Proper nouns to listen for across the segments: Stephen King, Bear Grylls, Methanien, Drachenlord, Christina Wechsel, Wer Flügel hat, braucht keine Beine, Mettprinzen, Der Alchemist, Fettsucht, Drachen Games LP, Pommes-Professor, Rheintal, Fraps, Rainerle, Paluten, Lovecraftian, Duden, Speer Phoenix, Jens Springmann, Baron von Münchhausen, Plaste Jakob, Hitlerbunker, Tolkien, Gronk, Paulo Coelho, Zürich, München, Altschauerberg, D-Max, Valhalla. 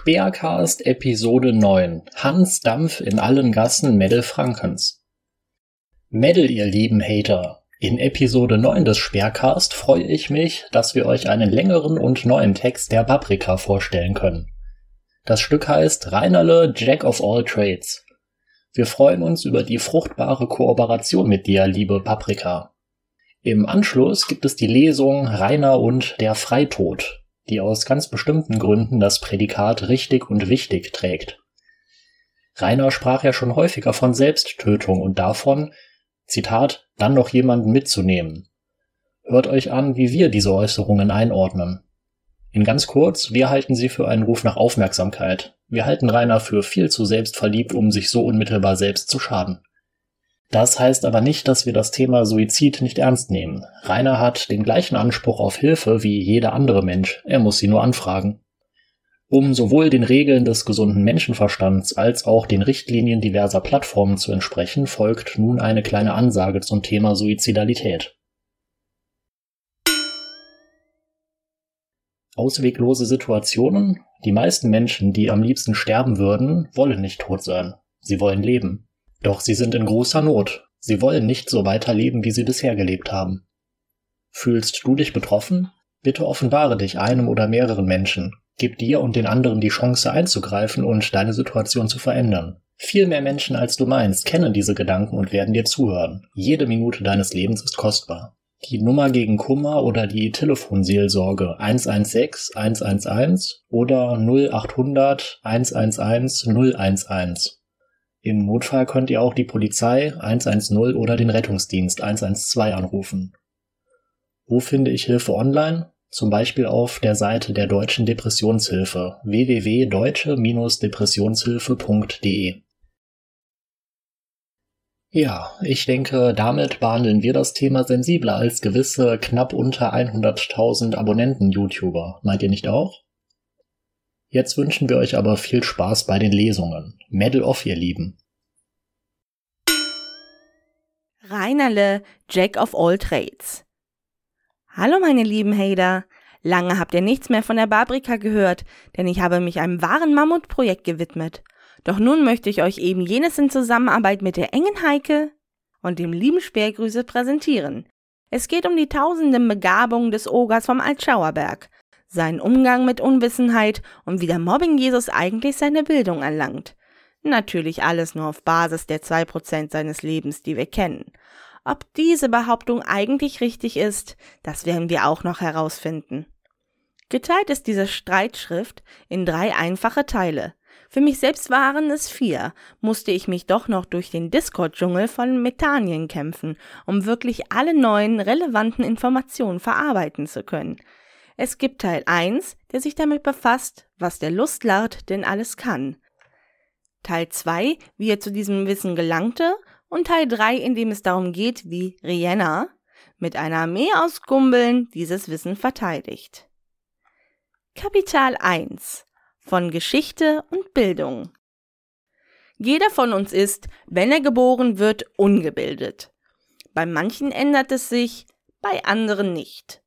Sperrcast Episode 9 Hans Dampf in allen Gassen Mädelfrankens. Mädel, ihr lieben Hater! In Episode 9 des Sperrcast freue ich mich, dass wir euch einen längeren und neuen Text der Paprika vorstellen können. Das Stück heißt Rainerle, Jack of all Trades. Wir freuen uns über die fruchtbare Kooperation mit dir, liebe Paprika. Im Anschluss gibt es die Lesung Rainer und der Freitod, die aus ganz bestimmten Gründen das Prädikat richtig und wichtig trägt. Rainer sprach ja schon häufiger von Selbsttötung und davon, Zitat, dann noch jemanden mitzunehmen. Hört euch an, wie wir diese Äußerungen einordnen. In ganz kurz, wir halten sie für einen Ruf nach Aufmerksamkeit. Wir halten Rainer für viel zu selbstverliebt, um sich so unmittelbar selbst zu schaden. Das heißt aber nicht, dass wir das Thema Suizid nicht ernst nehmen. Rainer hat den gleichen Anspruch auf Hilfe wie jeder andere Mensch, er muss sie nur anfragen. Um sowohl den Regeln des gesunden Menschenverstands als auch den Richtlinien diverser Plattformen zu entsprechen, folgt nun eine kleine Ansage zum Thema Suizidalität. Ausweglose Situationen? Die meisten Menschen, die am liebsten sterben würden, wollen nicht tot sein. Sie wollen leben. Doch sie sind in großer Not. Sie wollen nicht so weiterleben, wie sie bisher gelebt haben. Fühlst du dich betroffen? Bitte offenbare dich einem oder mehreren Menschen. Gib dir und den anderen die Chance einzugreifen und deine Situation zu verändern. Viel mehr Menschen als du meinst kennen diese Gedanken und werden dir zuhören. Jede Minute deines Lebens ist kostbar. Die Nummer gegen Kummer oder die Telefonseelsorge 116 111 oder 0800 111 011. Im Notfall könnt ihr auch die Polizei 110 oder den Rettungsdienst 112 anrufen. Wo finde ich Hilfe online? Zum Beispiel auf der Seite der Deutschen Depressionshilfe www.deutsche-depressionshilfe.de. Ja, ich denke, damit behandeln wir das Thema sensibler als gewisse knapp unter 100.000 Abonnenten-YouTuber. Meint ihr nicht auch? Jetzt wünschen wir euch aber viel Spaß bei den Lesungen. Medal off, ihr Lieben. Rainerle, Jack of all Trades. Hallo meine lieben Hater. Lange habt ihr nichts mehr von der Paprika gehört, denn ich habe mich einem wahren Mammutprojekt gewidmet. Doch nun möchte ich euch eben jenes in Zusammenarbeit mit der engen Heike und dem lieben Speer Grylls präsentieren. Es geht um die tausenden Begabungen des Ogers vom Altschauerberg, seinen Umgang mit Unwissenheit und wie der Mobbing-Jesus eigentlich seine Bildung erlangt. Natürlich alles nur auf Basis der 2% seines Lebens, die wir kennen. Ob diese Behauptung eigentlich richtig ist, das werden wir auch noch herausfinden. Geteilt ist diese Streitschrift in 3 einfache Teile. Für mich selbst waren es 4, musste ich mich doch noch durch den Discord-Dschungel von Methanien kämpfen, um wirklich alle neuen, relevanten Informationen verarbeiten zu können. Es gibt Teil 1, der sich damit befasst, was der Lustlard denn alles kann. Teil 2, wie er zu diesem Wissen gelangte. Und Teil 3, in dem es darum geht, wie Rihanna mit einer Armee aus Gumbeln dieses Wissen verteidigt. Kapitel 1 von Geschichte und Bildung. Jeder von uns ist, wenn er geboren wird, ungebildet. Bei manchen ändert es sich, bei anderen nicht.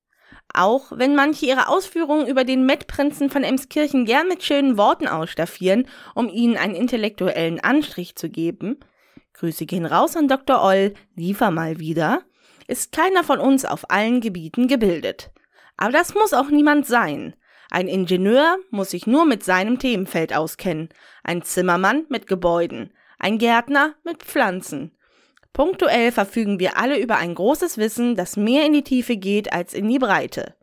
Auch wenn manche ihre Ausführungen über den Mettprinzen von Emskirchen gern mit schönen Worten ausstaffieren, um ihnen einen intellektuellen Anstrich zu geben, Grüße gehen raus an Dr. Oll, liefer mal wieder, ist keiner von uns auf allen Gebieten gebildet. Aber das muss auch niemand sein. Ein Ingenieur muss sich nur mit seinem Themenfeld auskennen, ein Zimmermann mit Gebäuden, ein Gärtner mit Pflanzen. Punktuell verfügen wir alle über ein großes Wissen, das mehr in die Tiefe geht als in die Breite.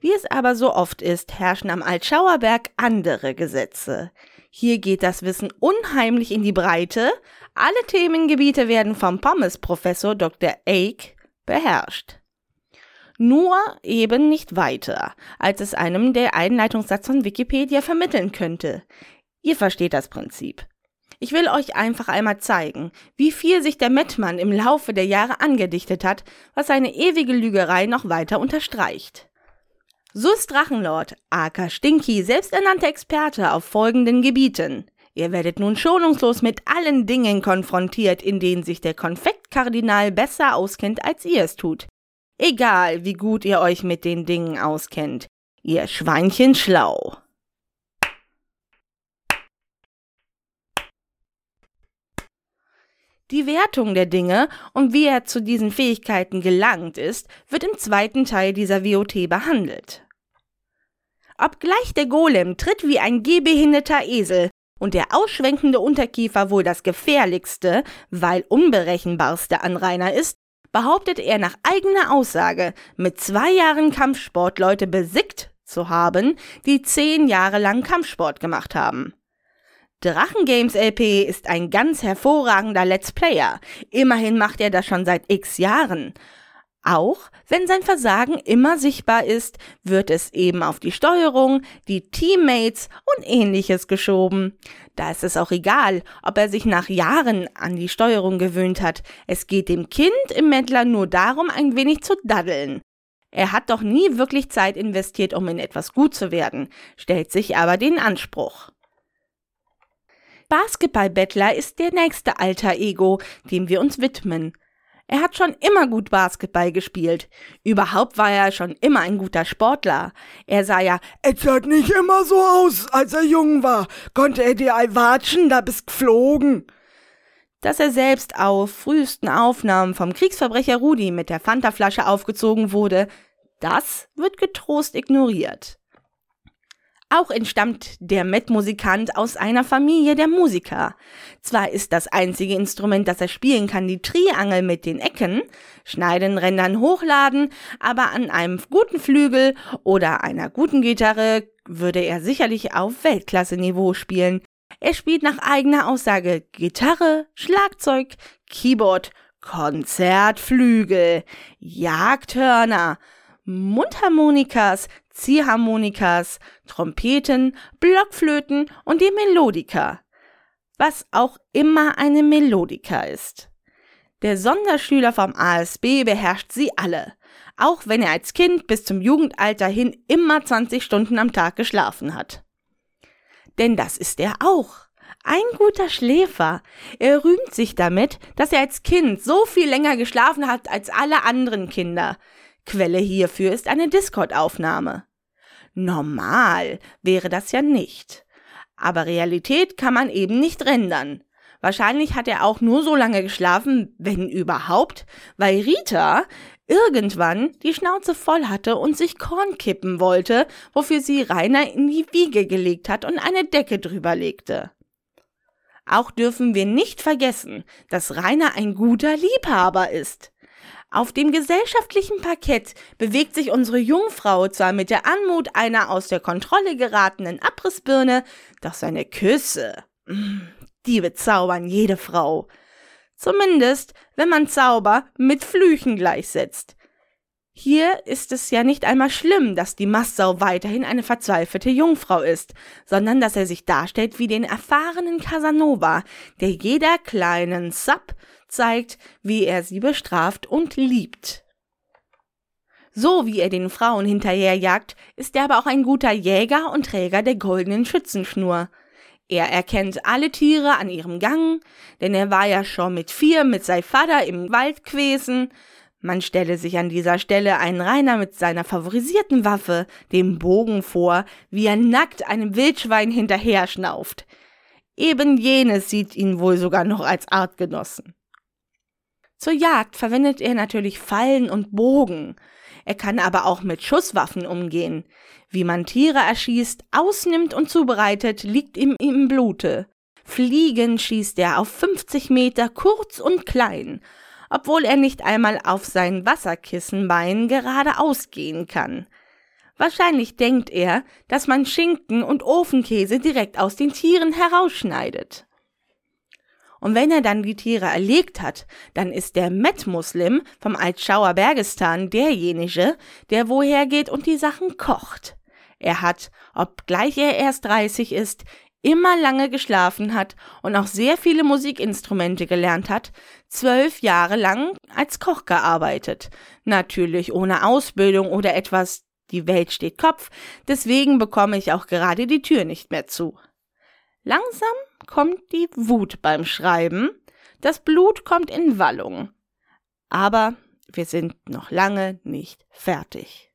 Wie es aber so oft ist, herrschen am Altschauerberg andere Gesetze. Hier geht das Wissen unheimlich in die Breite. Alle Themengebiete werden vom Pommes-Professor Dr. Eich beherrscht. Nur eben nicht weiter, als es einem der Einleitungssatz von Wikipedia vermitteln könnte. Ihr versteht das Prinzip. Ich will euch einfach einmal zeigen, wie viel sich der Mettmann im Laufe der Jahre angedichtet hat, was seine ewige Lügerei noch weiter unterstreicht. So ist Drachenlord, aka Stinky, selbsternannter Experte auf folgenden Gebieten. Ihr werdet nun schonungslos mit allen Dingen konfrontiert, in denen sich der Konfektkardinal besser auskennt, als ihr es tut. Egal, wie gut ihr euch mit den Dingen auskennt. Ihr Schweinchen schlau. Die Wertung der Dinge und wie er zu diesen Fähigkeiten gelangt ist, wird im zweiten Teil dieser WOT behandelt. Obgleich der Golem tritt wie ein gehbehinderter Esel und der ausschwenkende Unterkiefer wohl das gefährlichste, weil unberechenbarste an Rainer ist, behauptet er nach eigener Aussage, mit 2 Jahren Kampfsport Leute besiegt zu haben, die 10 Jahre lang Kampfsport gemacht haben. Drachen Games LP ist ein ganz hervorragender Let's Player. Immerhin macht er das schon seit x Jahren. Auch wenn sein Versagen immer sichtbar ist, wird es eben auf die Steuerung, die Teammates und Ähnliches geschoben. Da ist es auch egal, ob er sich nach Jahren an die Steuerung gewöhnt hat. Es geht dem Kind im Mettler nur darum, ein wenig zu daddeln. Er hat doch nie wirklich Zeit investiert, um in etwas gut zu werden, stellt sich aber den Anspruch. Basketballbettler ist der nächste alter Ego, dem wir uns widmen. Er hat schon immer gut Basketball gespielt. Überhaupt war er schon immer ein guter Sportler. Er sah ja, es sah nicht immer so aus, als er jung war. Konnte er dir ein watschen, da bist geflogen. Dass er selbst auf frühesten Aufnahmen vom Kriegsverbrecher Rudi mit der Fantaflasche aufgezogen wurde, das wird getrost ignoriert. Auch entstammt der Met-Musikant aus einer Familie der Musiker. Zwar ist das einzige Instrument, das er spielen kann, die Triangel mit den Ecken, schneiden, rändern, hochladen, aber an einem guten Flügel oder einer guten Gitarre würde er sicherlich auf Weltklasse-Niveau spielen. Er spielt nach eigener Aussage Gitarre, Schlagzeug, Keyboard, Konzertflügel, Jagdhörner, Mundharmonikas, Ziehharmonikas, Trompeten, Blockflöten und die Melodika, was auch immer eine Melodika ist. Der Sonderschüler vom ASB beherrscht sie alle, auch wenn er als Kind bis zum Jugendalter hin immer 20 Stunden am Tag geschlafen hat. Denn das ist er auch. Ein guter Schläfer. Er rühmt sich damit, dass er als Kind so viel länger geschlafen hat als alle anderen Kinder. Quelle hierfür ist eine Discord-Aufnahme. Normal wäre das ja nicht. Aber Realität kann man eben nicht rendern. Wahrscheinlich hat er auch nur so lange geschlafen, wenn überhaupt, weil Rita irgendwann die Schnauze voll hatte und sich Korn kippen wollte, wofür sie Rainer in die Wiege gelegt hat und eine Decke drüber legte. Auch dürfen wir nicht vergessen, dass Rainer ein guter Liebhaber ist. Auf dem gesellschaftlichen Parkett bewegt sich unsere Jungfrau zwar mit der Anmut einer aus der Kontrolle geratenen Abrissbirne, doch seine Küsse, die bezaubern jede Frau. Zumindest, wenn man Zauber mit Flüchen gleichsetzt. Hier ist es ja nicht einmal schlimm, dass die Mastsau weiterhin eine verzweifelte Jungfrau ist, sondern dass er sich darstellt wie den erfahrenen Casanova, der jeder kleinen Sub zeigt, wie er sie bestraft und liebt. So wie er den Frauen hinterherjagt, ist er aber auch ein guter Jäger und Träger der goldenen Schützenschnur. Er erkennt alle Tiere an ihrem Gang, denn er war ja schon mit 4 mit seinem Vater im Wald gewesen. Man stelle sich an dieser Stelle einen Rainer mit seiner favorisierten Waffe, dem Bogen, vor, wie er nackt einem Wildschwein hinterher schnauft. Eben jenes sieht ihn wohl sogar noch als Artgenossen. Zur Jagd verwendet er natürlich Fallen und Bogen. Er kann aber auch mit Schusswaffen umgehen. Wie man Tiere erschießt, ausnimmt und zubereitet, liegt ihm im Blute. Fliegen schießt er auf 50 Meter kurz und klein, obwohl er nicht einmal auf sein Wasserkissenbein geradeaus gehen kann. Wahrscheinlich denkt er, dass man Schinken und Ofenkäse direkt aus den Tieren herausschneidet. Und wenn er dann die Tiere erlegt hat, dann ist der Met-Muslim vom Altschauerbergistan derjenige, der woher geht und die Sachen kocht. Er hat, obgleich er erst 30 ist, immer lange geschlafen hat und auch sehr viele Musikinstrumente gelernt hat, 12 Jahre lang als Koch gearbeitet. Natürlich ohne Ausbildung oder etwas, die Welt steht Kopf, deswegen bekomme ich auch gerade die Tür nicht mehr zu. Langsam kommt die Wut beim Schreiben, das Blut kommt in Wallung. Aber wir sind noch lange nicht fertig.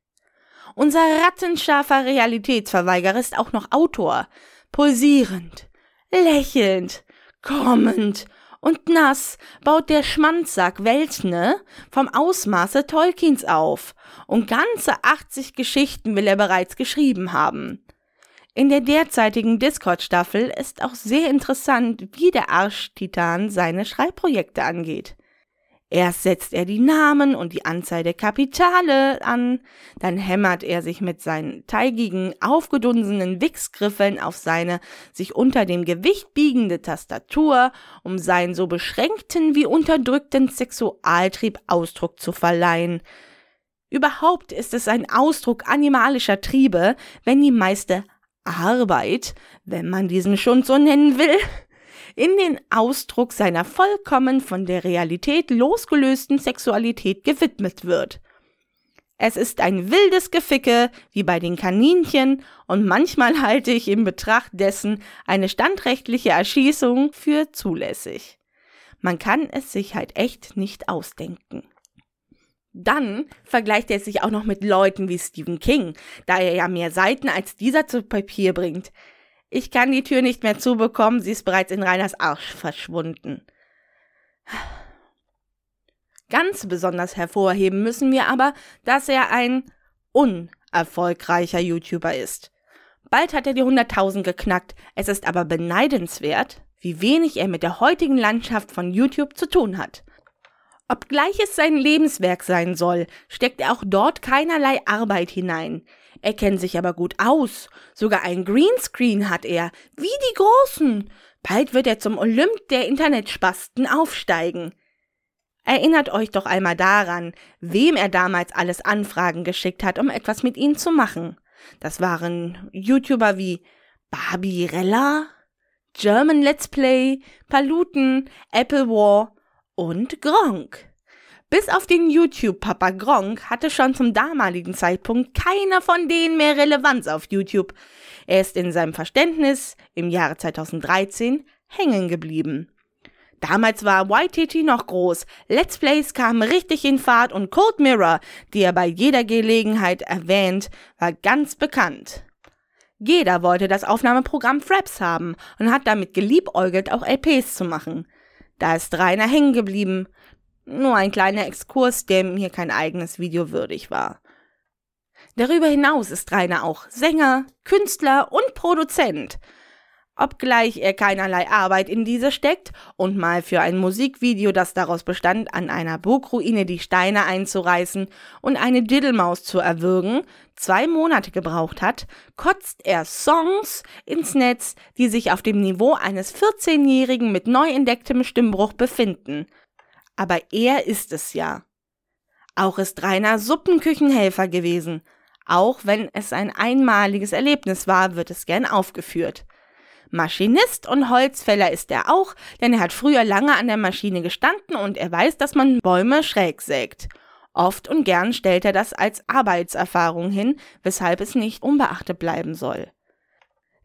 Unser rattenscharfer Realitätsverweigerer ist auch noch Autor. Pulsierend, lächelnd, kommend und nass baut der Schmandsack Weltne vom Ausmaße Tolkiens auf und ganze 80 Geschichten will er bereits geschrieben haben. In der derzeitigen Discord-Staffel ist auch sehr interessant, wie der Arschtitan seine Schreibprojekte angeht. Erst setzt er die Namen und die Anzahl der Kapitale an, dann hämmert er sich mit seinen teigigen, aufgedunsenen Wichsgriffeln auf seine sich unter dem Gewicht biegende Tastatur, um seinen so beschränkten wie unterdrückten Sexualtrieb Ausdruck zu verleihen. Überhaupt ist es ein Ausdruck animalischer Triebe, wenn die meiste Arbeit, wenn man diesen Schund so nennen will, in den Ausdruck seiner vollkommen von der Realität losgelösten Sexualität gewidmet wird. Es ist ein wildes Geficke, wie bei den Kaninchen, und manchmal halte ich in Betracht dessen eine standrechtliche Erschießung für zulässig. Man kann es sich halt echt nicht ausdenken. Dann vergleicht er sich auch noch mit Leuten wie Stephen King, da er ja mehr Seiten als dieser zu Papier bringt. Ich kann die Tür nicht mehr zubekommen, sie ist bereits in Rainers Arsch verschwunden. Ganz besonders hervorheben müssen wir aber, dass er ein unerfolgreicher YouTuber ist. Bald hat er die 100.000 geknackt, es ist aber beneidenswert, wie wenig er mit der heutigen Landschaft von YouTube zu tun hat. Obgleich es sein Lebenswerk sein soll, steckt er auch dort keinerlei Arbeit hinein. Er kennt sich aber gut aus. Sogar ein Greenscreen hat er, wie die Großen. Bald wird er zum Olymp der Internetspasten aufsteigen. Erinnert euch doch einmal daran, wem er damals alles Anfragen geschickt hat, um etwas mit ihnen zu machen. Das waren YouTuber wie Barbirella, German Let's Play, Paluten, Apple War und Gronk. Bis auf den YouTube-Papa Gronk hatte schon zum damaligen Zeitpunkt keiner von denen mehr Relevanz auf YouTube. Er ist in seinem Verständnis im Jahre 2013 hängen geblieben. Damals war YTT noch groß, Let's Plays kamen richtig in Fahrt und Cold Mirror, die er bei jeder Gelegenheit erwähnt, war ganz bekannt. Jeder wollte das Aufnahmeprogramm Fraps haben und hat damit geliebäugelt, auch LPs zu machen. Da ist Rainer hängen geblieben. Nur ein kleiner Exkurs, der mir kein eigenes Video würdig war. Darüber hinaus ist Rainer auch Sänger, Künstler und Produzent. Obgleich er keinerlei Arbeit in diese steckt und mal für ein Musikvideo, das daraus bestand, an einer Burgruine die Steine einzureißen und eine Diddelmaus zu erwürgen, 2 Monate gebraucht hat, kotzt er Songs ins Netz, die sich auf dem Niveau eines 14-Jährigen mit neu entdecktem Stimmbruch befinden. Aber er ist es ja. Auch ist Rainer Suppenküchenhelfer gewesen. Auch wenn es ein einmaliges Erlebnis war, wird es gern aufgeführt. Maschinist und Holzfäller ist er auch, denn er hat früher lange an der Maschine gestanden und er weiß, dass man Bäume schräg sägt. Oft und gern stellt er das als Arbeitserfahrung hin, weshalb es nicht unbeachtet bleiben soll.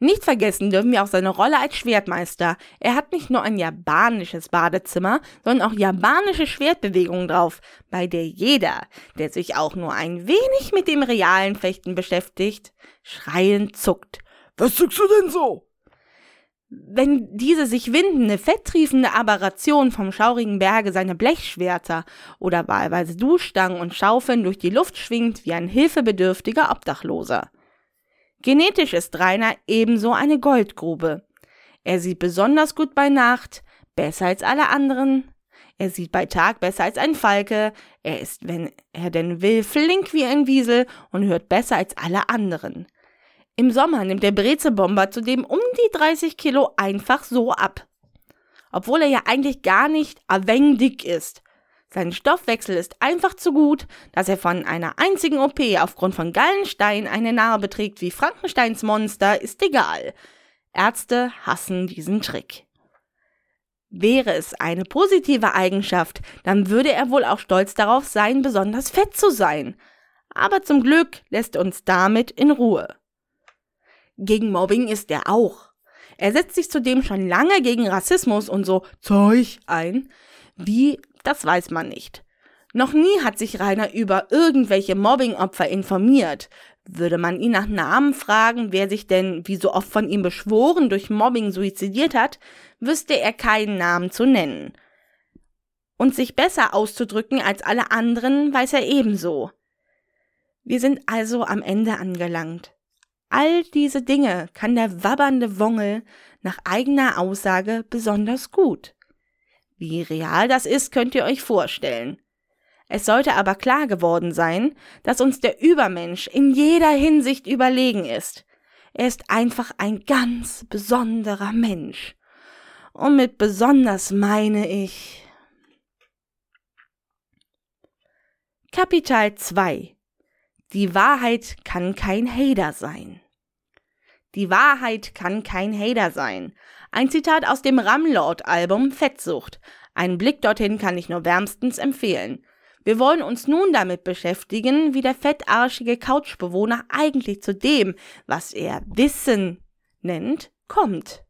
Nicht vergessen dürfen wir auch seine Rolle als Schwertmeister. Er hat nicht nur ein japanisches Badezimmer, sondern auch japanische Schwertbewegungen drauf, bei der jeder, der sich auch nur ein wenig mit dem realen Fechten beschäftigt, schreiend zuckt. Was zuckst du denn so? Wenn diese sich windende, fetttriefende Aberration vom schaurigen Berge seine Blechschwerter oder wahlweise Duschstangen und Schaufeln durch die Luft schwingt wie ein hilfebedürftiger Obdachloser. Genetisch ist Rainer ebenso eine Goldgrube. Er sieht besonders gut bei Nacht, besser als alle anderen. Er sieht bei Tag besser als ein Falke. Er ist, wenn er denn will, flink wie ein Wiesel und hört besser als alle anderen. Im Sommer nimmt der Brezebomber zudem um die 30 Kilo einfach so ab. Obwohl er ja eigentlich gar nicht dick ist. Sein Stoffwechsel ist einfach zu gut, dass er von einer einzigen OP aufgrund von Gallenstein eine Narbe trägt wie Frankensteins Monster, ist egal. Ärzte hassen diesen Trick. Wäre es eine positive Eigenschaft, dann würde er wohl auch stolz darauf sein, besonders fett zu sein. Aber zum Glück lässt er uns damit in Ruhe. Gegen Mobbing ist er auch. Er setzt sich zudem schon lange gegen Rassismus und so Zeug ein. Wie, das weiß man nicht. Noch nie hat sich Rainer über irgendwelche Mobbingopfer informiert. Würde man ihn nach Namen fragen, wer sich denn wie so oft von ihm beschworen durch Mobbing suizidiert hat, wüsste er keinen Namen zu nennen. Und sich besser auszudrücken als alle anderen, weiß er ebenso. Wir sind also am Ende angelangt. All diese Dinge kann der wabbernde Wongel nach eigener Aussage besonders gut. Wie real das ist, könnt ihr euch vorstellen. Es sollte aber klar geworden sein, dass uns der Übermensch in jeder Hinsicht überlegen ist. Er ist einfach ein ganz besonderer Mensch. Und mit besonders meine ich... Kapitel 2. Die Wahrheit kann kein Hater sein. Die Wahrheit kann kein Hater sein. Ein Zitat aus dem Ramlord-Album Fettsucht. Einen Blick dorthin kann ich nur wärmstens empfehlen. Wir wollen uns nun damit beschäftigen, wie der fettarschige Couchbewohner eigentlich zu dem, was er Wissen nennt, kommt.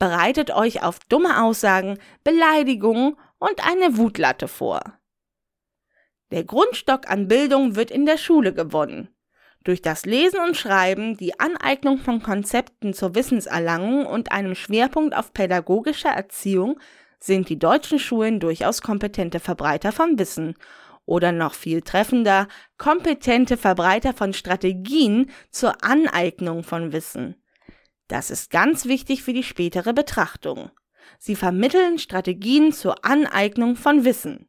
Bereitet euch auf dumme Aussagen, Beleidigungen und eine Wutlatte vor. Der Grundstock an Bildung wird in der Schule gewonnen. Durch das Lesen und Schreiben, die Aneignung von Konzepten zur Wissenserlangung und einem Schwerpunkt auf pädagogischer Erziehung sind die deutschen Schulen durchaus kompetente Verbreiter von Wissen oder noch viel treffender, kompetente Verbreiter von Strategien zur Aneignung von Wissen. Das ist ganz wichtig für die spätere Betrachtung. Sie vermitteln Strategien zur Aneignung von Wissen.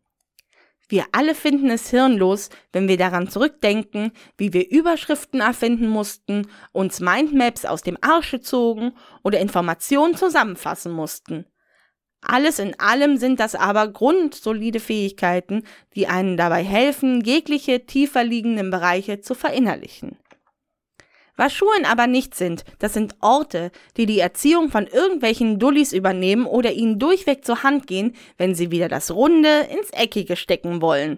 Wir alle finden es hirnlos, wenn wir daran zurückdenken, wie wir Überschriften erfinden mussten, uns Mindmaps aus dem Arsche zogen oder Informationen zusammenfassen mussten. Alles in allem sind das aber grundsolide Fähigkeiten, die einen dabei helfen, jegliche tiefer liegenden Bereiche zu verinnerlichen. Was Schulen aber nicht sind, das sind Orte, die die Erziehung von irgendwelchen Dullis übernehmen oder ihnen durchweg zur Hand gehen, wenn sie wieder das Runde ins Eckige stecken wollen.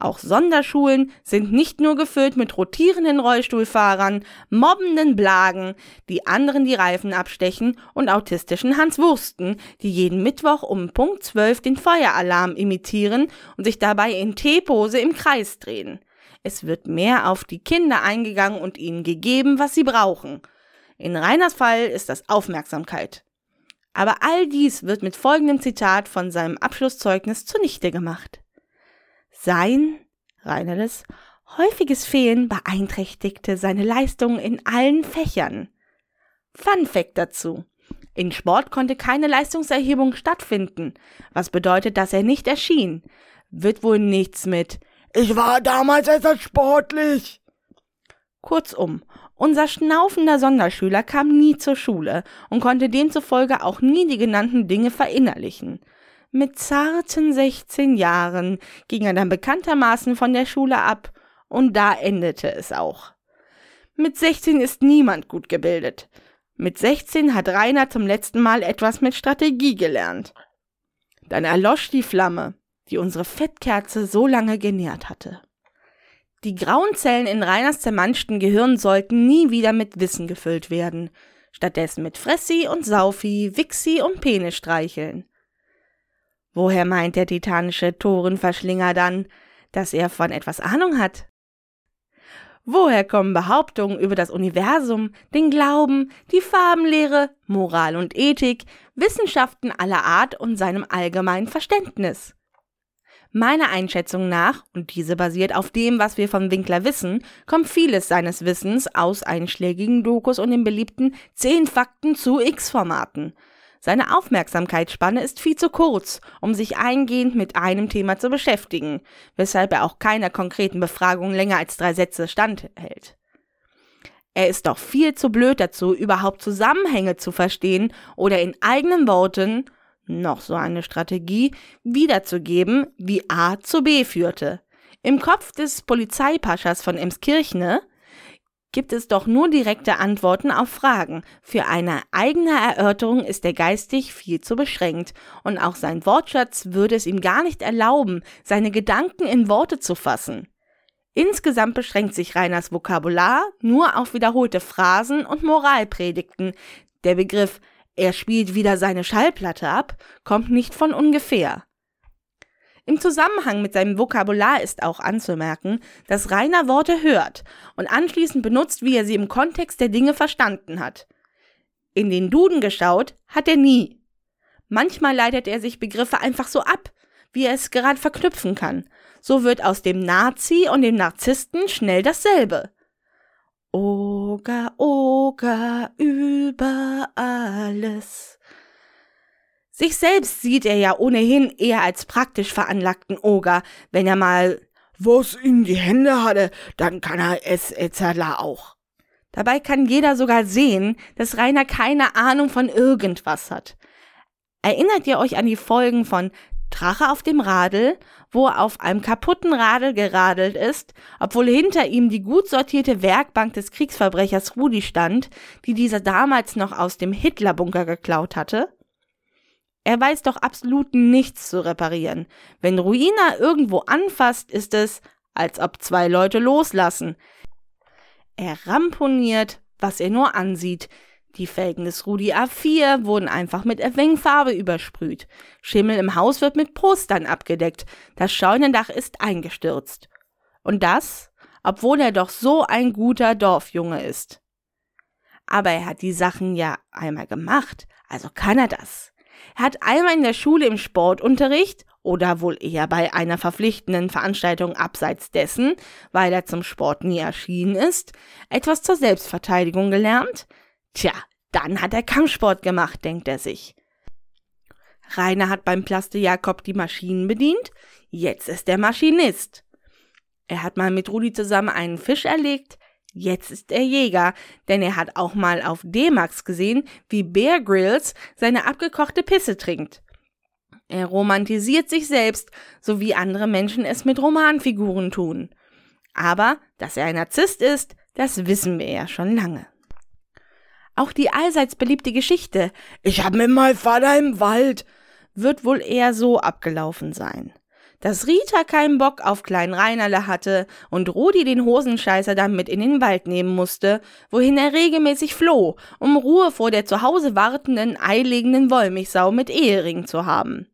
Auch Sonderschulen sind nicht nur gefüllt mit rotierenden Rollstuhlfahrern, mobbenden Blagen, die anderen die Reifen abstechen und autistischen Hanswursten, die jeden Mittwoch um Punkt 12 den Feueralarm imitieren und sich dabei in T-Pose im Kreis drehen. Es wird mehr auf die Kinder eingegangen und ihnen gegeben, was sie brauchen. In Rainers Fall ist das Aufmerksamkeit. Aber all dies wird mit folgendem Zitat von seinem Abschlusszeugnis zunichte gemacht. Sein, Rainerles, häufiges Fehlen beeinträchtigte seine Leistungen in allen Fächern. Fun Fact dazu. In Sport konnte keine Leistungserhebung stattfinden, was bedeutet, dass er nicht erschien. Wird wohl nichts mit Ich war damals erst sportlich. Kurzum, unser schnaufender Sonderschüler kam nie zur Schule und konnte demzufolge auch nie die genannten Dinge verinnerlichen. Mit zarten 16 Jahren ging er dann bekanntermaßen von der Schule ab und da endete es auch. Mit 16 ist niemand gut gebildet. Mit 16 hat Rainer zum letzten Mal etwas mit Strategie gelernt. Dann erlosch die Flamme, die unsere Fettkerze so lange genährt hatte. Die grauen Zellen in Rainers zermanschten Gehirn sollten nie wieder mit Wissen gefüllt werden, stattdessen mit Fressi und Saufi, Wixi und Penis streicheln. Woher meint der titanische Torenverschlinger dann, dass er von etwas Ahnung hat? Woher kommen Behauptungen über das Universum, den Glauben, die Farbenlehre, Moral und Ethik, Wissenschaften aller Art und seinem allgemeinen Verständnis? Meiner Einschätzung nach, und diese basiert auf dem, was wir von Winkler wissen, kommt vieles seines Wissens aus einschlägigen Dokus und den beliebten 10 Fakten zu X-Formaten. Seine Aufmerksamkeitsspanne ist viel zu kurz, um sich eingehend mit einem Thema zu beschäftigen, weshalb er auch keiner konkreten Befragung länger als 3 Sätze standhält. Er ist doch viel zu blöd dazu, überhaupt Zusammenhänge zu verstehen oder in eigenen Worten noch so eine Strategie wiederzugeben, wie A zu B führte. Im Kopf des Polizeipaschas von Emskirchen gibt es doch nur direkte Antworten auf Fragen. Für eine eigene Erörterung ist er geistig viel zu beschränkt und auch sein Wortschatz würde es ihm gar nicht erlauben, seine Gedanken in Worte zu fassen. Insgesamt beschränkt sich Rainers Vokabular nur auf wiederholte Phrasen und Moralpredigten. Der Begriff Er spielt wieder seine Schallplatte ab, kommt nicht von ungefähr. Im Zusammenhang mit seinem Vokabular ist auch anzumerken, dass Rainer Worte hört und anschließend benutzt, wie er sie im Kontext der Dinge verstanden hat. In den Duden geschaut hat er nie. Manchmal leitet er sich Begriffe einfach so ab, wie er es gerade verknüpfen kann. So wird aus dem Nazi und dem Narzissten schnell dasselbe. Oger, Oger, über alles. Sich selbst sieht er ja ohnehin eher als praktisch veranlagten Oger, wenn er mal was in die Hände hatte, dann kann er es etc. auch. Dabei kann jeder sogar sehen, dass Rainer keine Ahnung von irgendwas hat. Erinnert ihr euch an die Folgen von Drache auf dem Radl, wo er auf einem kaputten Radl geradelt ist, obwohl hinter ihm die gut sortierte Werkbank des Kriegsverbrechers Rudi stand, die dieser damals noch aus dem Hitlerbunker geklaut hatte? Er weiß doch absolut nichts zu reparieren. Wenn Ruina irgendwo anfasst, ist es, als ob zwei Leute loslassen. Er ramponiert, was er nur ansieht. Die Felgen des Rudi A4 wurden einfach mit ein wenig Farbe übersprüht. Schimmel im Haus wird mit Postern abgedeckt. Das Scheunendach ist eingestürzt. Und das, obwohl er doch so ein guter Dorfjunge ist. Aber er hat die Sachen ja einmal gemacht, also kann er das. Er hat einmal in der Schule im Sportunterricht oder wohl eher bei einer verpflichtenden Veranstaltung abseits dessen, weil er zum Sport nie erschienen ist, etwas zur Selbstverteidigung gelernt. Tja, dann hat er Kampfsport gemacht, denkt er sich. Rainer hat beim Plaste Jakob die Maschinen bedient, jetzt ist er Maschinist. Er hat mal mit Rudi zusammen einen Fisch erlegt, jetzt ist er Jäger, denn er hat auch mal auf D-Max gesehen, wie Bear Grylls seine abgekochte Pisse trinkt. Er romantisiert sich selbst, so wie andere Menschen es mit Romanfiguren tun. Aber, dass er ein Narzisst ist, das wissen wir ja schon lange. Auch die allseits beliebte Geschichte, ich hab mit meinem Vater im Wald, wird wohl eher so abgelaufen sein. Dass Rita keinen Bock auf kleinen Rainerle hatte und Rudi den Hosenscheißer dann mit in den Wald nehmen musste, wohin er regelmäßig floh, um Ruhe vor der zu Hause wartenden, eilegenden Wollmilchsau mit Ehering zu haben.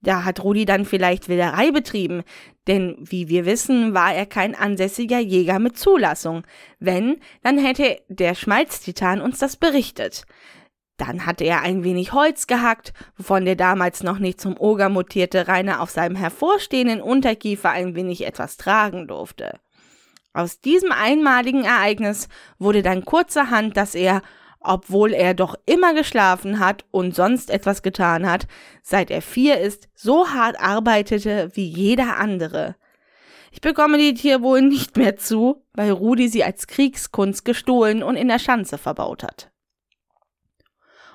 Da hat Rudi dann vielleicht Wilderei betrieben, denn wie wir wissen, war er kein ansässiger Jäger mit Zulassung. Wenn, dann hätte der Schmalztitan uns das berichtet. Dann hatte er ein wenig Holz gehackt, wovon der damals noch nicht zum Oger mutierte Rainer auf seinem hervorstehenden Unterkiefer ein wenig etwas tragen durfte. Aus diesem einmaligen Ereignis wurde dann kurzerhand, dass er, obwohl er doch immer geschlafen hat und sonst etwas getan hat, seit er 4 ist, so hart arbeitete wie jeder andere. Ich bekomme die Tiere wohl nicht mehr zu, weil Rudi sie als Kriegskunst gestohlen und in der Schanze verbaut hat.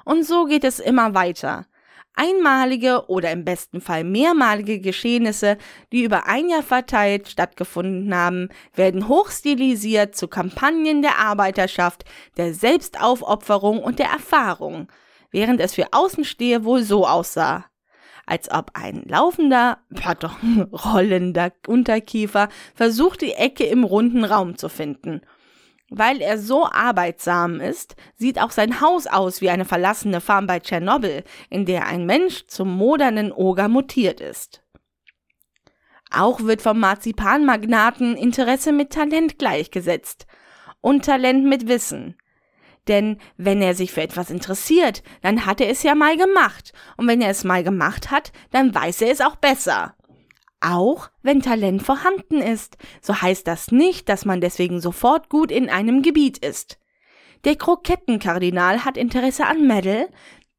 Und so geht es immer weiter. Einmalige oder im besten Fall mehrmalige Geschehnisse, die über ein Jahr verteilt stattgefunden haben, werden hochstilisiert zu Kampagnen der Arbeiterschaft, der Selbstaufopferung und der Erfahrung, während es für Außensteher wohl so aussah, als ob ein rollender Unterkiefer versucht, die Ecke im runden Raum zu finden. Weil er so arbeitsam ist, sieht auch sein Haus aus wie eine verlassene Farm bei Tschernobyl, in der ein Mensch zum modernen Oger mutiert ist. Auch wird vom Marzipanmagnaten Interesse mit Talent gleichgesetzt und Talent mit Wissen. Denn wenn er sich für etwas interessiert, dann hat er es ja mal gemacht und wenn er es mal gemacht hat, dann weiß er es auch besser. Auch wenn Talent vorhanden ist, so heißt das nicht, dass man deswegen sofort gut in einem Gebiet ist. Der Krokettenkardinal hat Interesse an Mädel,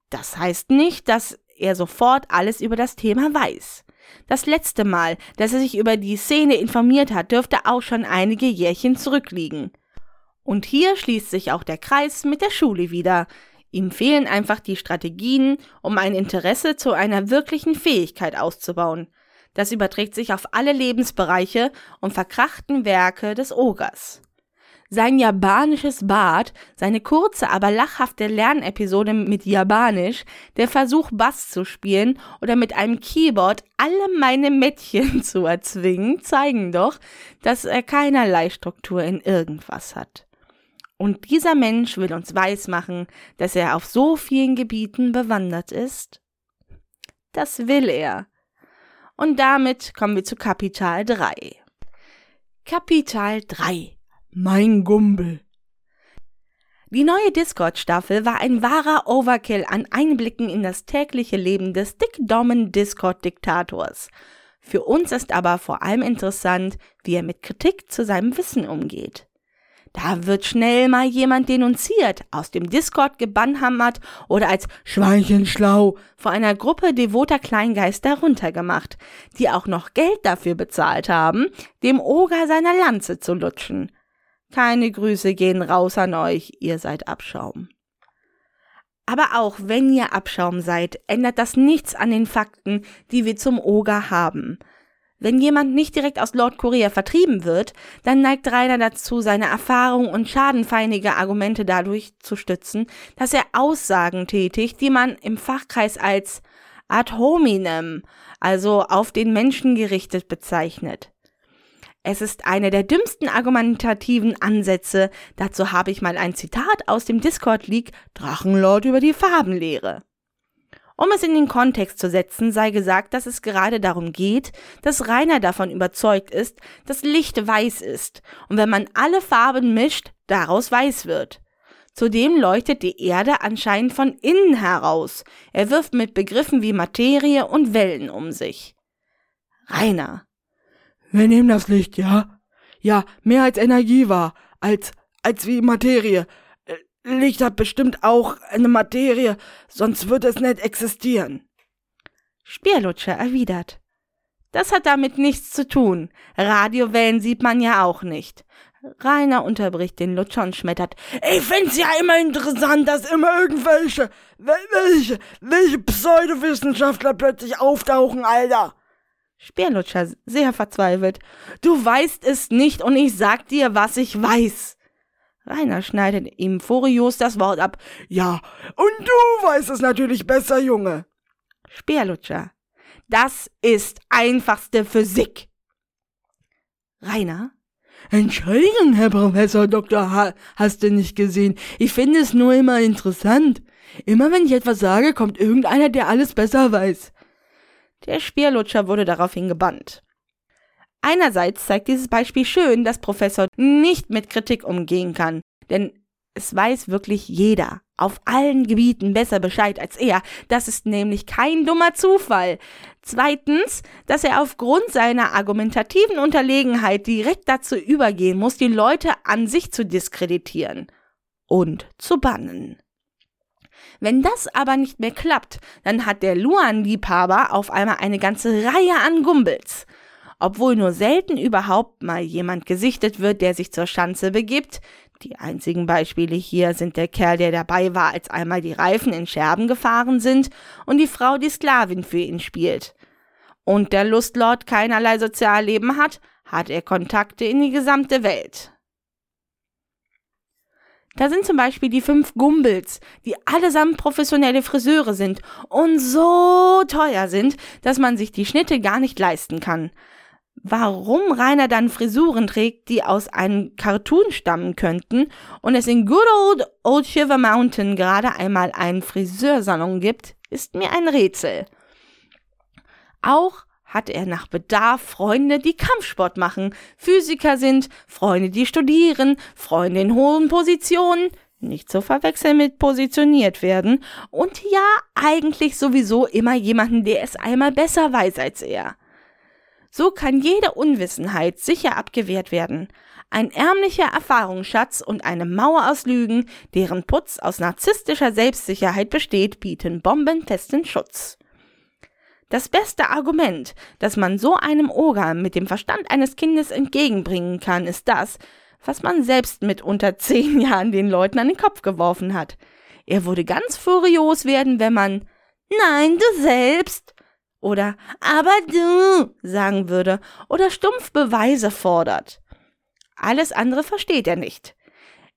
das heißt nicht, dass er sofort alles über das Thema weiß. Das letzte Mal, dass er sich über die Szene informiert hat, dürfte auch schon einige Jährchen zurückliegen. Und hier schließt sich auch der Kreis mit der Schule wieder. Ihm fehlen einfach die Strategien, um ein Interesse zu einer wirklichen Fähigkeit auszubauen. Das überträgt sich auf alle Lebensbereiche und verkrachten Werke des Ogers. Sein japanisches Bad, seine kurze, aber lachhafte Lernepisode mit Japanisch, der Versuch, Bass zu spielen oder mit einem Keyboard alle meine Mädchen zu erzwingen, zeigen doch, dass er keinerlei Struktur in irgendwas hat. Und dieser Mensch will uns weismachen, dass er auf so vielen Gebieten bewandert ist. Das will er. Und damit kommen wir zu Kapital 3. Kapital 3. Mein Gumbel. Die neue Discord-Staffel war ein wahrer Overkill an Einblicken in das tägliche Leben des dickdommen Discord-Diktators. Für uns ist aber vor allem interessant, wie er mit Kritik zu seinem Wissen umgeht. Da wird schnell mal jemand denunziert, aus dem Discord gebannhammert oder als Schweinchenschlau vor einer Gruppe devoter Kleingeister runtergemacht, die auch noch Geld dafür bezahlt haben, dem Oger seiner Lanze zu lutschen. Keine Grüße gehen raus an euch, ihr seid Abschaum. Aber auch wenn ihr Abschaum seid, ändert das nichts an den Fakten, die wir zum Oger haben. Wenn jemand nicht direkt aus Nordkorea vertrieben wird, dann neigt Rainer dazu, seine Erfahrung und schadenfeindige Argumente dadurch zu stützen, dass er Aussagen tätigt, die man im Fachkreis als ad hominem, also auf den Menschen gerichtet, bezeichnet. Es ist einer der dümmsten argumentativen Ansätze, dazu habe ich mal ein Zitat aus dem Discord-Leak Drachenlord über die Farbenlehre. Um es in den Kontext zu setzen, sei gesagt, dass es gerade darum geht, dass Rainer davon überzeugt ist, dass Licht weiß ist und wenn man alle Farben mischt, daraus weiß wird. Zudem leuchtet die Erde anscheinend von innen heraus. Er wirft mit Begriffen wie Materie und Wellen um sich. Rainer: Wir nehmen das Licht, ja? Ja, mehr als Energie war, als wie Materie. Licht hat bestimmt auch eine Materie, sonst würde es nicht existieren. Speerlutscher erwidert: Das hat damit nichts zu tun. Radiowellen sieht man ja auch nicht. Rainer unterbricht den Lutscher und schmettert: Ich find's ja immer interessant, dass immer irgendwelche, welche Pseudowissenschaftler plötzlich auftauchen, Alter. Speerlutscher, sehr verzweifelt: Du weißt es nicht und ich sag dir, was ich weiß. Rainer schneidet ihm furios das Wort ab. Ja, und du weißt es natürlich besser, Junge. Speerlutscher: Das ist einfachste Physik. Rainer: Entschuldigung, Herr Professor Dr. Hast du nicht gesehen? Ich finde es nur immer interessant. Immer wenn ich etwas sage, kommt irgendeiner, der alles besser weiß. Der Speerlutscher wurde daraufhin gebannt. Einerseits zeigt dieses Beispiel schön, dass Professor nicht mit Kritik umgehen kann, denn es weiß wirklich jeder auf allen Gebieten besser Bescheid als er. Das ist nämlich kein dummer Zufall. Zweitens, dass er aufgrund seiner argumentativen Unterlegenheit direkt dazu übergehen muss, die Leute an sich zu diskreditieren und zu bannen. Wenn das aber nicht mehr klappt, dann hat der Luan-Liebhaber auf einmal eine ganze Reihe an Gumbels. Obwohl nur selten überhaupt mal jemand gesichtet wird, der sich zur Schanze begibt. Die einzigen Beispiele hier sind der Kerl, der dabei war, als einmal die Reifen in Scherben gefahren sind, und die Frau, die Sklavin für ihn spielt. Und der Lustlord keinerlei Sozialleben hat, hat er Kontakte in die gesamte Welt. Da sind zum Beispiel die 5 Gumbels, die allesamt professionelle Friseure sind und so teuer sind, dass man sich die Schnitte gar nicht leisten kann. Warum Rainer dann Frisuren trägt, die aus einem Cartoon stammen könnten und es in Good Old Shiver Mountain gerade einmal einen Friseursalon gibt, ist mir ein Rätsel. Auch hat er nach Bedarf Freunde, die Kampfsport machen, Physiker sind, Freunde, die studieren, Freunde in hohen Positionen, nicht zu verwechseln mit positioniert werden, und ja, eigentlich sowieso immer jemanden, der es einmal besser weiß als er. So kann jede Unwissenheit sicher abgewehrt werden. Ein ärmlicher Erfahrungsschatz und eine Mauer aus Lügen, deren Putz aus narzisstischer Selbstsicherheit besteht, bieten bombenfesten Schutz. Das beste Argument, das man so einem Oger mit dem Verstand eines Kindes entgegenbringen kann, ist das, was man selbst mit unter 10 Jahren den Leuten an den Kopf geworfen hat. Er würde ganz furios werden, wenn man »Nein, du selbst« oder »Aber du« sagen würde oder stumpf Beweise fordert. Alles andere versteht er nicht.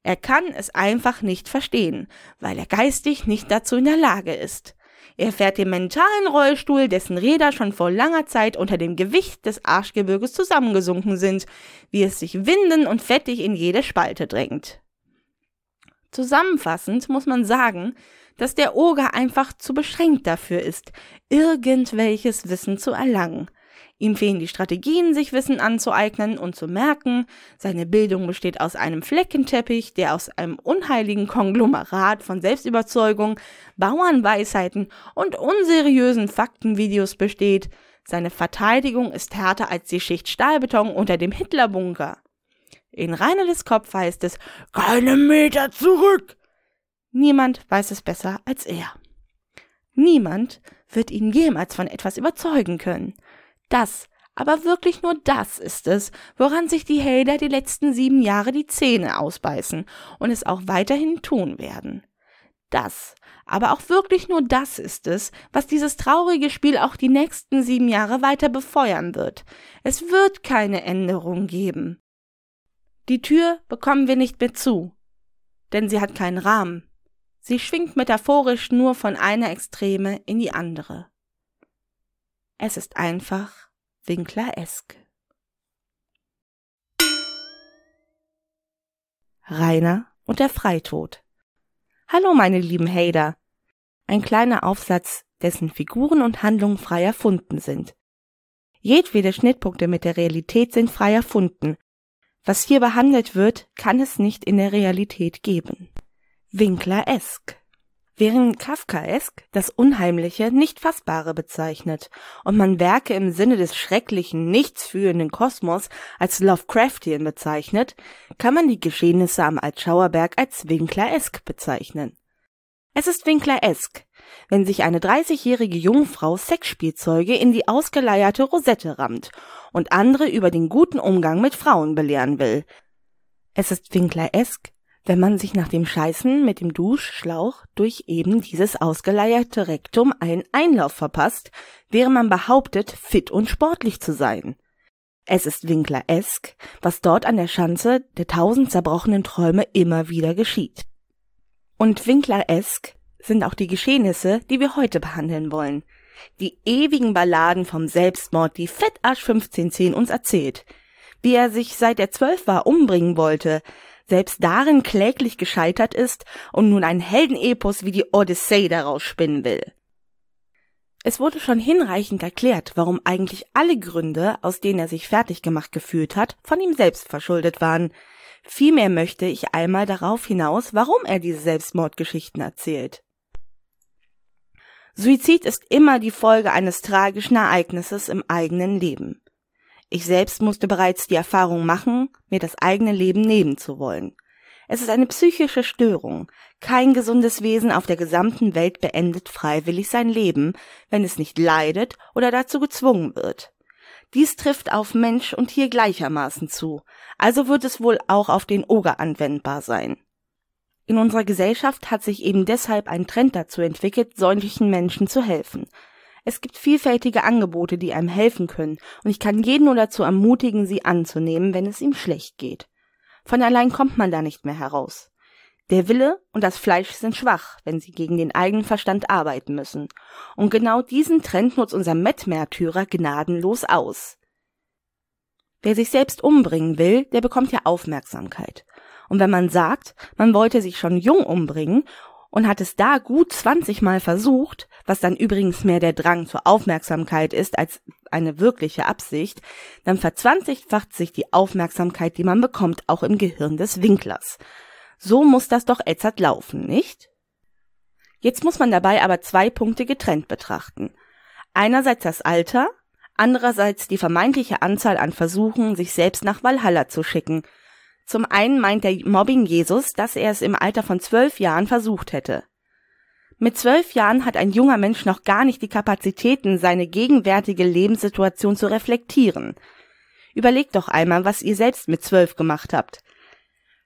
Er kann es einfach nicht verstehen, weil er geistig nicht dazu in der Lage ist. Er fährt den mentalen Rollstuhl, dessen Räder schon vor langer Zeit unter dem Gewicht des Arschgebirges zusammengesunken sind, wie es sich winden und fettig in jede Spalte drängt. Zusammenfassend muss man sagen, dass der Oger einfach zu beschränkt dafür ist, irgendwelches Wissen zu erlangen. Ihm fehlen die Strategien, sich Wissen anzueignen und zu merken. Seine Bildung besteht aus einem Fleckenteppich, der aus einem unheiligen Konglomerat von Selbstüberzeugung, Bauernweisheiten und unseriösen Faktenvideos besteht. Seine Verteidigung ist härter als die Schicht Stahlbeton unter dem Hitlerbunker. In Rainerles Kopf heißt es, keine Meter zurück! Niemand weiß es besser als er. Niemand wird ihn jemals von etwas überzeugen können. Das, aber wirklich nur das ist es, woran sich die Hater die letzten 7 Jahre die Zähne ausbeißen und es auch weiterhin tun werden. Das, aber auch wirklich nur das ist es, was dieses traurige Spiel auch die nächsten 7 Jahre weiter befeuern wird. Es wird keine Änderung geben. Die Tür bekommen wir nicht mehr zu, denn sie hat keinen Rahmen. Sie schwingt metaphorisch nur von einer Extreme in die andere. Es ist einfach Winkler-esque. Rainer und der Freitod. Hallo meine lieben Hater. Ein kleiner Aufsatz, dessen Figuren und Handlungen frei erfunden sind. Jedwede Schnittpunkte mit der Realität sind frei erfunden. Was hier behandelt wird, kann es nicht in der Realität geben. Winkler-esque. Während Kafka-esque das Unheimliche, Nicht-Fassbare bezeichnet und man Werke im Sinne des schrecklichen, nichtsfühlenden Kosmos als Lovecraftian bezeichnet, kann man die Geschehnisse am Altschauerberg als Winkler-esque bezeichnen. Es ist Winkler-esque, wenn sich eine 30-jährige Jungfrau Sexspielzeuge in die ausgeleierte Rosette rammt und andere über den guten Umgang mit Frauen belehren will. Es ist Winkler-esque, wenn man sich nach dem Scheißen mit dem Duschschlauch durch eben dieses ausgeleierte Rektum einen Einlauf verpasst, während man behauptet, fit und sportlich zu sein. Es ist Winkler-esque, was dort an der Schanze der 1000 zerbrochenen Träume immer wieder geschieht. Und Winkler-esque sind auch die Geschehnisse, die wir heute behandeln wollen. Die ewigen Balladen vom Selbstmord, die Fettasch 1510 uns erzählt. Wie er sich seit er 12 war umbringen wollte, selbst darin kläglich gescheitert ist und nun einen Heldenepos wie die Odyssee daraus spinnen will. Es wurde schon hinreichend erklärt, warum eigentlich alle Gründe, aus denen er sich fertig gemacht gefühlt hat, von ihm selbst verschuldet waren. Vielmehr möchte ich einmal darauf hinaus, warum er diese Selbstmordgeschichten erzählt. Suizid ist immer die Folge eines tragischen Ereignisses im eigenen Leben. Ich selbst musste bereits die Erfahrung machen, mir das eigene Leben nehmen zu wollen. Es ist eine psychische Störung. Kein gesundes Wesen auf der gesamten Welt beendet freiwillig sein Leben, wenn es nicht leidet oder dazu gezwungen wird. Dies trifft auf Mensch und Tier gleichermaßen zu, also wird es wohl auch auf den Oger anwendbar sein. In unserer Gesellschaft hat sich eben deshalb ein Trend dazu entwickelt, solchen Menschen zu helfen. Es gibt vielfältige Angebote, die einem helfen können, und ich kann jeden nur dazu ermutigen, sie anzunehmen, wenn es ihm schlecht geht. Von allein kommt man da nicht mehr heraus. Der Wille und das Fleisch sind schwach, wenn sie gegen den eigenen Verstand arbeiten müssen. Und genau diesen Trend nutzt unser Mettmärtyrer gnadenlos aus. Wer sich selbst umbringen will, der bekommt ja Aufmerksamkeit. Und wenn man sagt, man wollte sich schon jung umbringen und hat es da gut 20 Mal versucht, was dann übrigens mehr der Drang zur Aufmerksamkeit ist als eine wirkliche Absicht, dann verzwanzigfacht sich die Aufmerksamkeit, die man bekommt, auch im Gehirn des Winklers. So muss das doch ätzert laufen, nicht? Jetzt muss man dabei aber 2 Punkte getrennt betrachten. Einerseits das Alter, andererseits die vermeintliche Anzahl an Versuchen, sich selbst nach Valhalla zu schicken. Zum einen meint der Mobbing Jesus, dass er es im Alter von 12 Jahren versucht hätte. Mit 12 Jahren hat ein junger Mensch noch gar nicht die Kapazitäten, seine gegenwärtige Lebenssituation zu reflektieren. Überlegt doch einmal, was ihr selbst mit 12 gemacht habt.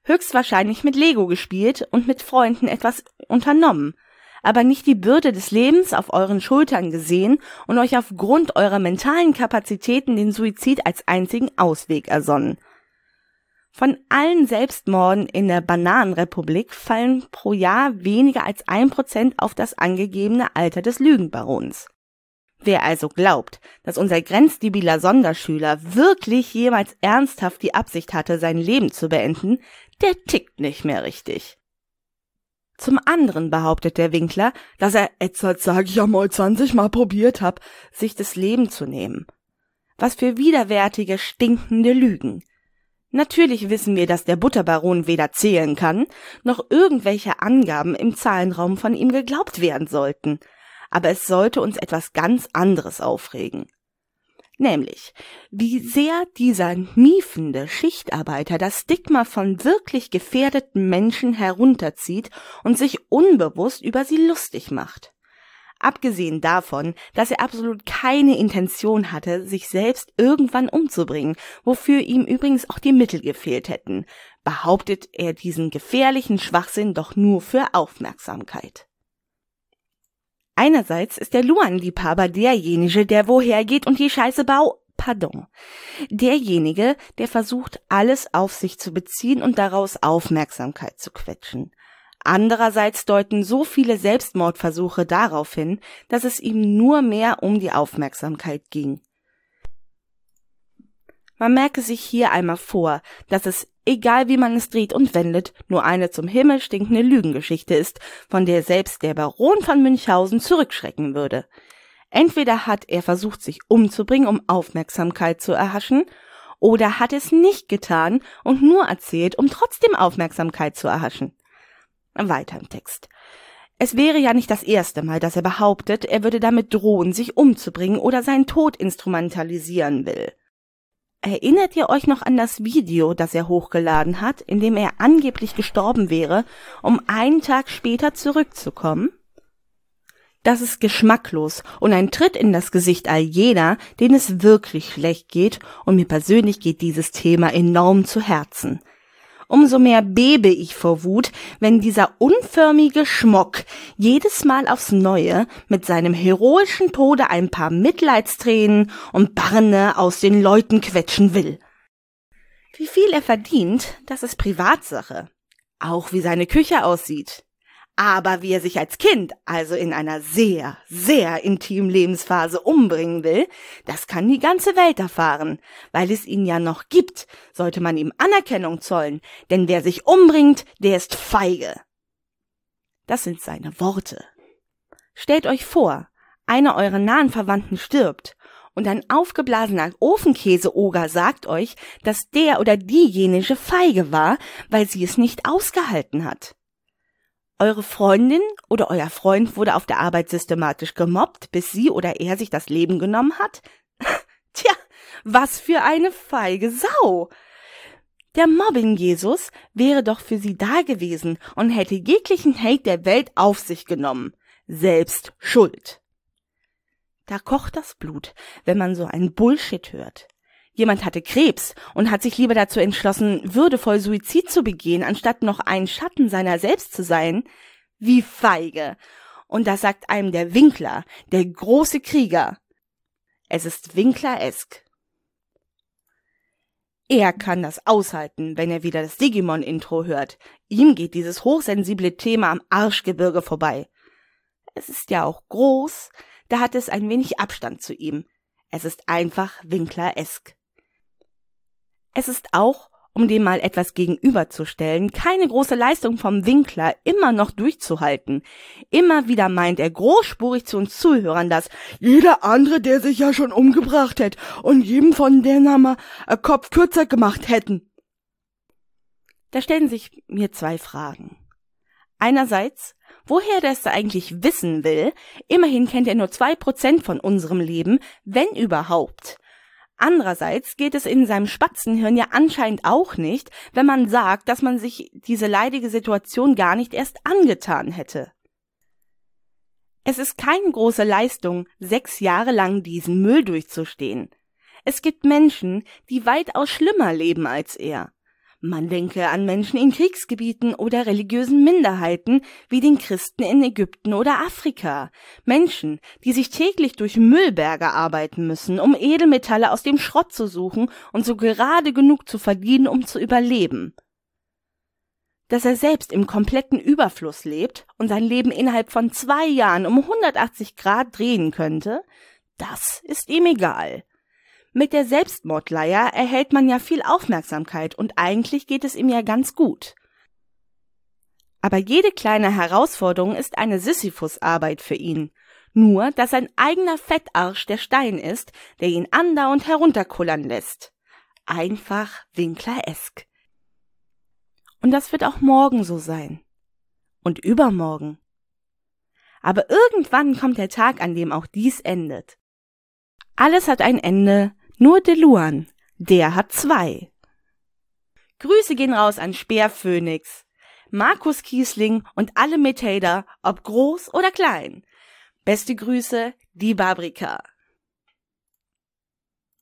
Höchstwahrscheinlich mit Lego gespielt und mit Freunden etwas unternommen, aber nicht die Bürde des Lebens auf euren Schultern gesehen und euch aufgrund eurer mentalen Kapazitäten den Suizid als einzigen Ausweg ersonnen. Von allen Selbstmorden in der Bananenrepublik fallen pro Jahr weniger als 1% auf das angegebene Alter des Lügenbarons. Wer also glaubt, dass unser grenzdebiler Sonderschüler wirklich jemals ernsthaft die Absicht hatte, sein Leben zu beenden, der tickt nicht mehr richtig. Zum anderen behauptet der Winkler, dass er, sag ich ja mal 20 Mal probiert hab, sich das Leben zu nehmen. Was für widerwärtige, stinkende Lügen. Natürlich wissen wir, dass der Butterbaron weder zählen kann, noch irgendwelche Angaben im Zahlenraum von ihm geglaubt werden sollten. Aber es sollte uns etwas ganz anderes aufregen. Nämlich, wie sehr dieser miefende Schichtarbeiter das Stigma von wirklich gefährdeten Menschen herunterzieht und sich unbewusst über sie lustig macht. Abgesehen davon, dass er absolut keine Intention hatte, sich selbst irgendwann umzubringen, wofür ihm übrigens auch die Mittel gefehlt hätten, behauptet er diesen gefährlichen Schwachsinn doch nur für Aufmerksamkeit. Einerseits ist der Luan-Liebhaber derjenige, der woher geht und die Scheiße derjenige, der versucht, alles auf sich zu beziehen und daraus Aufmerksamkeit zu quetschen. Andererseits deuten so viele Selbstmordversuche darauf hin, dass es ihm nur mehr um die Aufmerksamkeit ging. Man merke sich hier einmal vor, dass es, egal wie man es dreht und wendet, nur eine zum Himmel stinkende Lügengeschichte ist, von der selbst der Baron von Münchhausen zurückschrecken würde. Entweder hat er versucht, sich umzubringen, um Aufmerksamkeit zu erhaschen, oder hat es nicht getan und nur erzählt, um trotzdem Aufmerksamkeit zu erhaschen. Weiter im Text. Es wäre ja nicht das erste Mal, dass er behauptet, er würde damit drohen, sich umzubringen oder seinen Tod instrumentalisieren will. Erinnert ihr euch noch an das Video, das er hochgeladen hat, in dem er angeblich gestorben wäre, um einen Tag später zurückzukommen? Das ist geschmacklos und ein Tritt in das Gesicht all jener, denen es wirklich schlecht geht, und mir persönlich geht dieses Thema enorm zu Herzen. Umso mehr bebe ich vor Wut, wenn dieser unförmige Schmock jedes Mal aufs Neue mit seinem heroischen Tode ein paar Mitleidstränen und Barne aus den Leuten quetschen will. Wie viel er verdient, das ist Privatsache. Auch wie seine Küche aussieht. Aber wie er sich als Kind, also in einer sehr, sehr intimen Lebensphase, umbringen will, das kann die ganze Welt erfahren. Weil es ihn ja noch gibt, sollte man ihm Anerkennung zollen, denn wer sich umbringt, der ist feige. Das sind seine Worte. Stellt euch vor, einer eurer nahen Verwandten stirbt und ein aufgeblasener Ofenkäse-Oger sagt euch, dass der oder diejenige feige war, weil sie es nicht ausgehalten hat. Eure Freundin oder euer Freund wurde auf der Arbeit systematisch gemobbt, bis sie oder er sich das Leben genommen hat? Tja, was für eine feige Sau! Der Mobbing-Jesus wäre doch für sie da gewesen und hätte jeglichen Hate der Welt auf sich genommen. Selbst schuld. Da kocht das Blut, wenn man so einen Bullshit hört. Jemand hatte Krebs und hat sich lieber dazu entschlossen, würdevoll Suizid zu begehen, anstatt noch ein Schatten seiner selbst zu sein. Wie feige. Und das sagt einem der Winkler, der große Krieger. Es ist Winkler-esque. Er kann das aushalten, wenn er wieder das Digimon-Intro hört. Ihm geht dieses hochsensible Thema am Arschgebirge vorbei. Es ist ja auch groß, da hat es ein wenig Abstand zu ihm. Es ist einfach Winkler-esque. Es ist auch, um dem mal etwas gegenüberzustellen, keine große Leistung vom Winkler, immer noch durchzuhalten. Immer wieder meint er großspurig zu uns Zuhörern, dass jeder andere, der sich ja schon umgebracht hätte und jedem von denen mal einen Kopf kürzer gemacht hätten. Da stellen sich mir zwei Fragen. Einerseits, woher er es eigentlich wissen will, immerhin kennt er nur 2% von unserem Leben, wenn überhaupt. Andererseits geht es in seinem Spatzenhirn ja anscheinend auch nicht, wenn man sagt, dass man sich diese leidige Situation gar nicht erst angetan hätte. Es ist keine große Leistung, 6 Jahre lang diesen Müll durchzustehen. Es gibt Menschen, die weitaus schlimmer leben als er. Man denke an Menschen in Kriegsgebieten oder religiösen Minderheiten wie den Christen in Ägypten oder Afrika. Menschen, die sich täglich durch Müllberge arbeiten müssen, um Edelmetalle aus dem Schrott zu suchen und so gerade genug zu verdienen, um zu überleben. Dass er selbst im kompletten Überfluss lebt und sein Leben innerhalb von 2 Jahren um 180 Grad drehen könnte, das ist ihm egal. Mit der Selbstmordleier erhält man ja viel Aufmerksamkeit und eigentlich geht es ihm ja ganz gut. Aber jede kleine Herausforderung ist eine Sisyphusarbeit für ihn. nur dass sein eigener Fettarsch der Stein ist, der ihn andauernd herunterkullern lässt. Einfach Winkler-esque. Und das wird auch morgen so sein. Und übermorgen. Aber irgendwann kommt der Tag, an dem auch dies endet. Alles hat ein Ende, nur DeLuan, der hat zwei. Grüße gehen raus an Speer Phoenix, Markus Kiesling und alle Metader, ob groß oder klein. Beste Grüße, die Paprika.